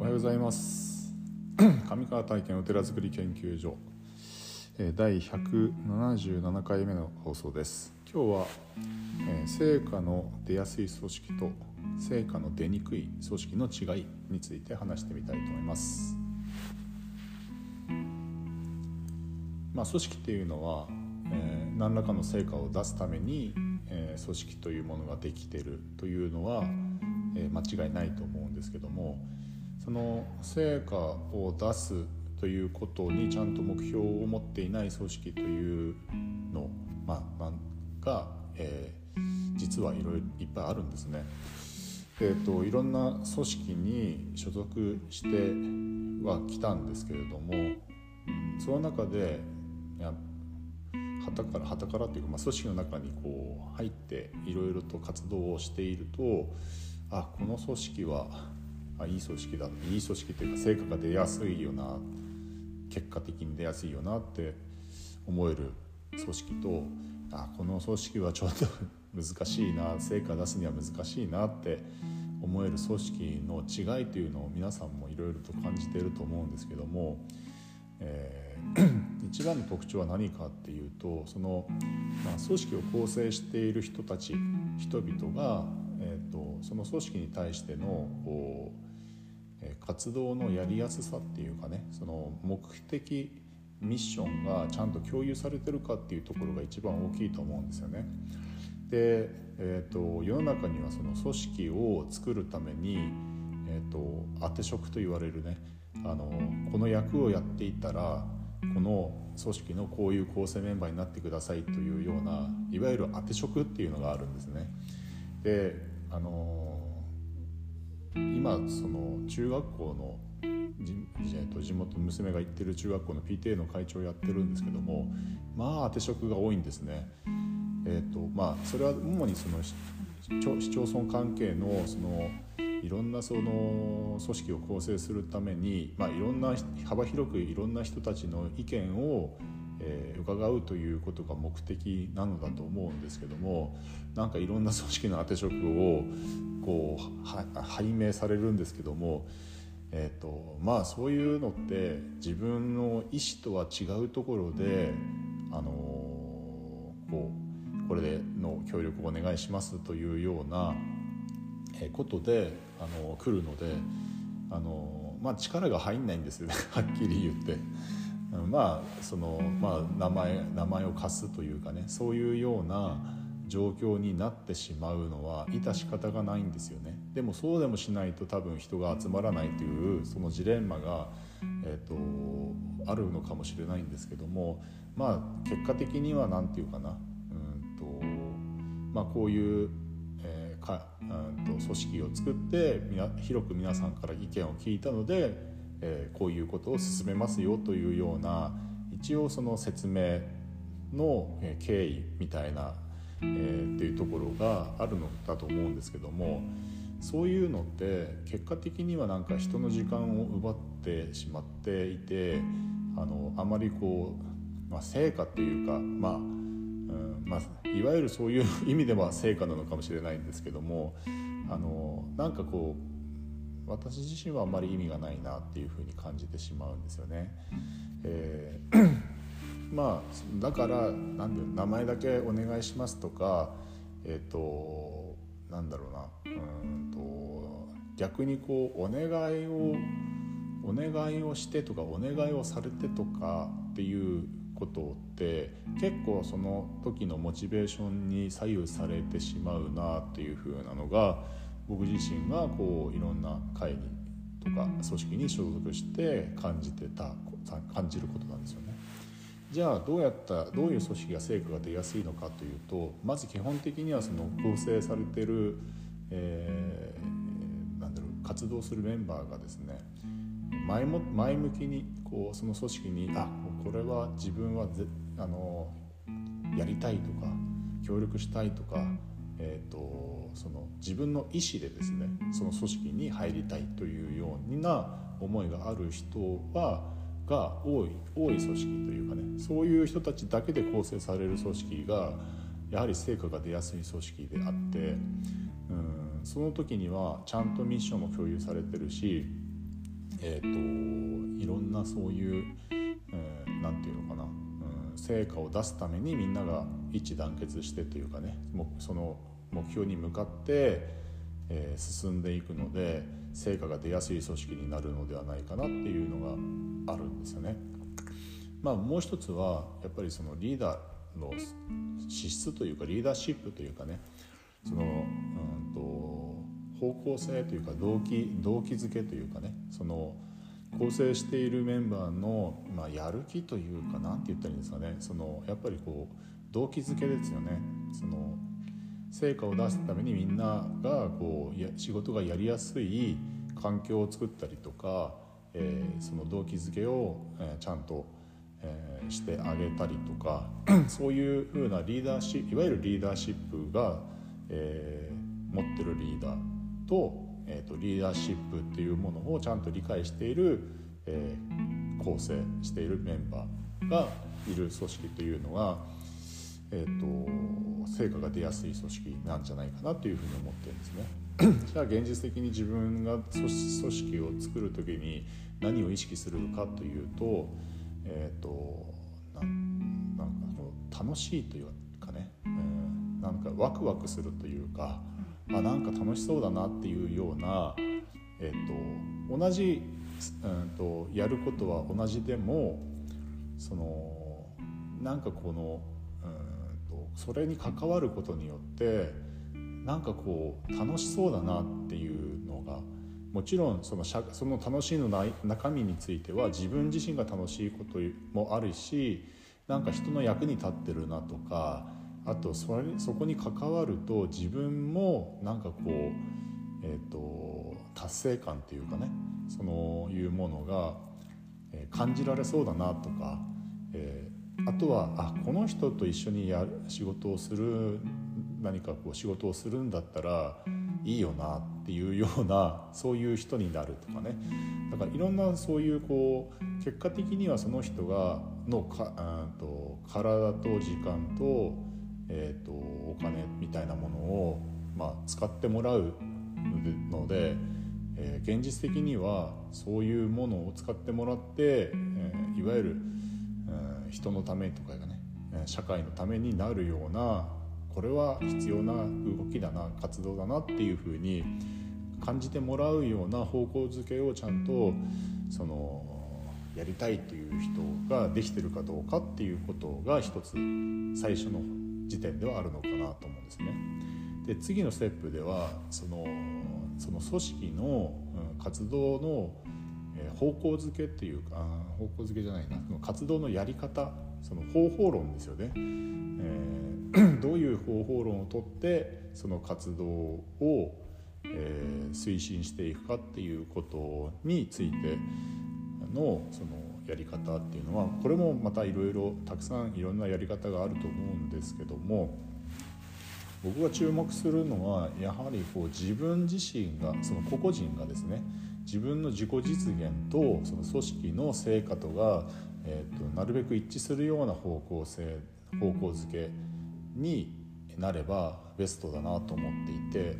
おはようございます。上川体験お寺づくり研究所第177回目の放送です。今日は成果の出やすい組織と成果の出にくい組織の違いについて話してみたいと思います。組織っていうのは何らかの成果を出すために組織というものができているというのは間違いないと思うんですけども、その成果を出すということにちゃんと目標を持っていない組織というのが実はいろいろいっぱいあるんですね。いろんな組織に所属してはきたんですけれども、その中ではたからっていうか、組織の中にこう入っていろいろと活動をしていると、この組織はいい組織だ、いい組織というか成果が出やすいよな、結果的に出やすいよなって思える組織と、この組織はちょっと難しいな、成果出すには難しいなって思える組織の違いというのを皆さんもいろいろと感じていると思うんですけども、一番の特徴は何かっていうと、その、組織を構成している人々が、その組織に対してのこう活動のやりやすさっていうかね、その目的ミッションがちゃんと共有されてるかっていうところが一番大きいと思うんですよね。で、世の中にはその組織を作るために、当て職と言われるね、この役をやっていたらこの組織のこういう構成メンバーになってくださいというような、いわゆる当て職っていうのがあるんですね。で、今その中学校の地元娘が行ってる中学校の PTA の会長をやってるんですけども、当て職が多いんですね。それは主にその市町村関係のそのいろんなその組織を構成するために、いろんな幅広くいろんな人たちの意見を、伺うということが目的なのだと思うんですけども、なんかいろんな組織の当て職をこう拝命されるんですけども、そういうのって自分の意思とは違うところでこれでの協力をお願いしますというようなことで来るので、力が入んないんですよねはっきり言って名前を貸すというかね、そういうような状況になってしまうのは致し方がないんですよね。でもそうでもしないと多分人が集まらないというそのジレンマが、あるのかもしれないんですけども、結果的にはこういう組織を作って広く皆さんから意見を聞いたので、こういうことを進めますよというような、一応その説明の経緯みたいな、っていうところがあるのだと思うんですけども、そういうのって結果的にはなんか人の時間を奪ってしまっていて、あまりこう、成果というかいわゆるそういう意味では成果なのかもしれないんですけども、私自身はあんまり意味がないなっていうふうに感じてしまうんですよね。だから名前だけお願いしますとか、逆にこうお願いをしてとかお願いをされてとかっていうことって結構その時のモチベーションに左右されてしまうなっていう風なのが、僕自身がこういろんな会議とか組織に所属して感じることなんですよね。じゃあどういう組織が成果が出やすいのかというと、まず基本的にはその構成されている、活動するメンバーがですね、前向きにこうその組織にこれは自分はやりたいとか協力したいとか、その自分の意思でですね、その組織に入りたいというような思いがある人が多い組織というかね、そういう人たちだけで構成される組織がやはり成果が出やすい組織であって、その時にはちゃんとミッションも共有されてるし、いろんなそういうなんていうのかな、成果を出すためにみんなが一致団結してというかね、その目標に向かって、進んでいくので成果が出やすい組織になるのではないかなっていうのがあるんですよね。まあ、もう一つはやっぱりそのリーダーの資質というかリーダーシップというかね、その方向性というか動機づけというかね、その構成しているメンバーの、やる気というかなんて言ったらいいんですかね、そのやっぱりこう動機づけですよね。その成果を出すためにみんながこう仕事がやりやすい環境を作ったりとか、その動機づけをちゃんとしてあげたりとか、そういうふうなリーダーシップ、いわゆるリーダーシップが、持ってるリーダーとリーダーシップっていうものをちゃんと理解している、構成しているメンバーがいる組織というのが、成果が出やすい組織なんじゃないかなというふうに思ってるんですね。じゃあ現実的に自分が組織を作るときに何を意識するかというと、なんか楽しいというかね、なんかワクワクするというか、なんか楽しそうだなっていうような、同じ、やることは同じでもそのなんかこの、それに関わることによってなんかこう楽しそうだなっていうのが、もちろんその楽しいの中身については自分自身が楽しいこともあるし、なんか人の役に立ってるなとか、あとそこに関わると自分もなんかこう、達成感というかね、そのいうものが感じられそうだなとか、あとはこの人と一緒に仕事をする、何かこう仕事をするんだったらいいよなっていうような、そういう人になるとかね。だからいろんなそういうこう結果的にはその人がの体と時間とお金みたいなものを、使ってもらうので、現実的にはそういうものを使ってもらって、いわゆる、人のためとかがね、社会のためになるような、これは必要な動きだな、活動だなっていうふうに感じてもらうような方向づけをちゃんとそのやりたいという人ができてるかどうかっていうことが一つ最初の時点ではあるのかなと思うんですね。で次のステップではその組織の活動の方向づけというか、方向づけじゃないな、その活動のやり方、その方法論ですよね。どういう方法論をとってその活動を、推進していくかっていうことについてのそのやり方っていうのは、これもまたいろいろたくさんいろんなやり方があると思うんですけども、僕が注目するのはやはりこう自分自身が、その個々人がですね、自分の自己実現とその組織の成果とが、なるべく一致するような方向づけになればベストだなと思っていて、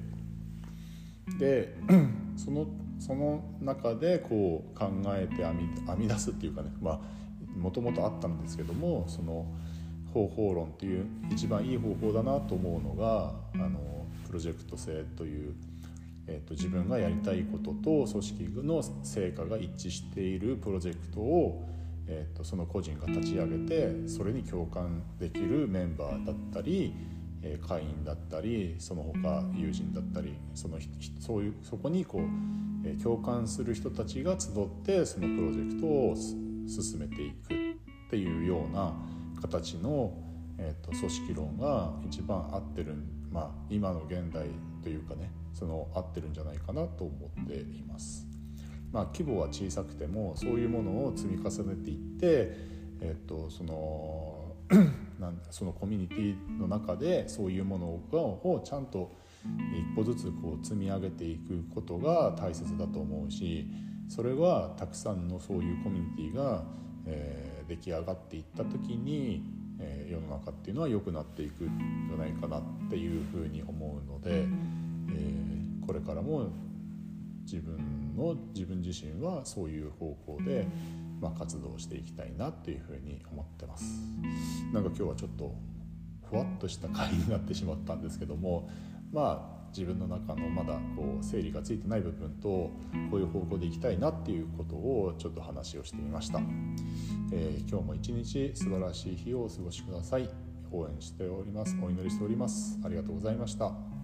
でその中でこう考えて編み出すっていうかね、もともとあったんですけども、その方法論っていう一番いい方法だなと思うのが、プロジェクト性という、自分がやりたいことと組織の成果が一致しているプロジェクトを、その個人が立ち上げて、それに共感できるメンバーだったり会員だったり、その他友人だったり、そこにこう共感する人たちが集ってそのプロジェクトを進めていくっていうような形の、組織論が一番合ってる、今の現代というかね、その合ってるんじゃないかなと思っています。規模は小さくてもそういうものを積み重ねていって、そのコミュニティの中でそういうものをちゃんと一歩ずつこう積み上げていくことが大切だと思うし、それはたくさんのそういうコミュニティが、出来上がっていった時に、世の中っていうのは良くなっていくんじゃないかなっていうふうに思うので、これからも自分自身はそういう方向で、活動していきたいなっていうふうに思ってます。なんか今日はちょっとふわっとした回になってしまったんですけども、自分の中のまだこう整理がついてない部分とこういう方向でいきたいなっていうことをちょっと話をしてみました。今日も一日素晴らしい日をお過ごしください。応援しております。お祈りしております。ありがとうございました。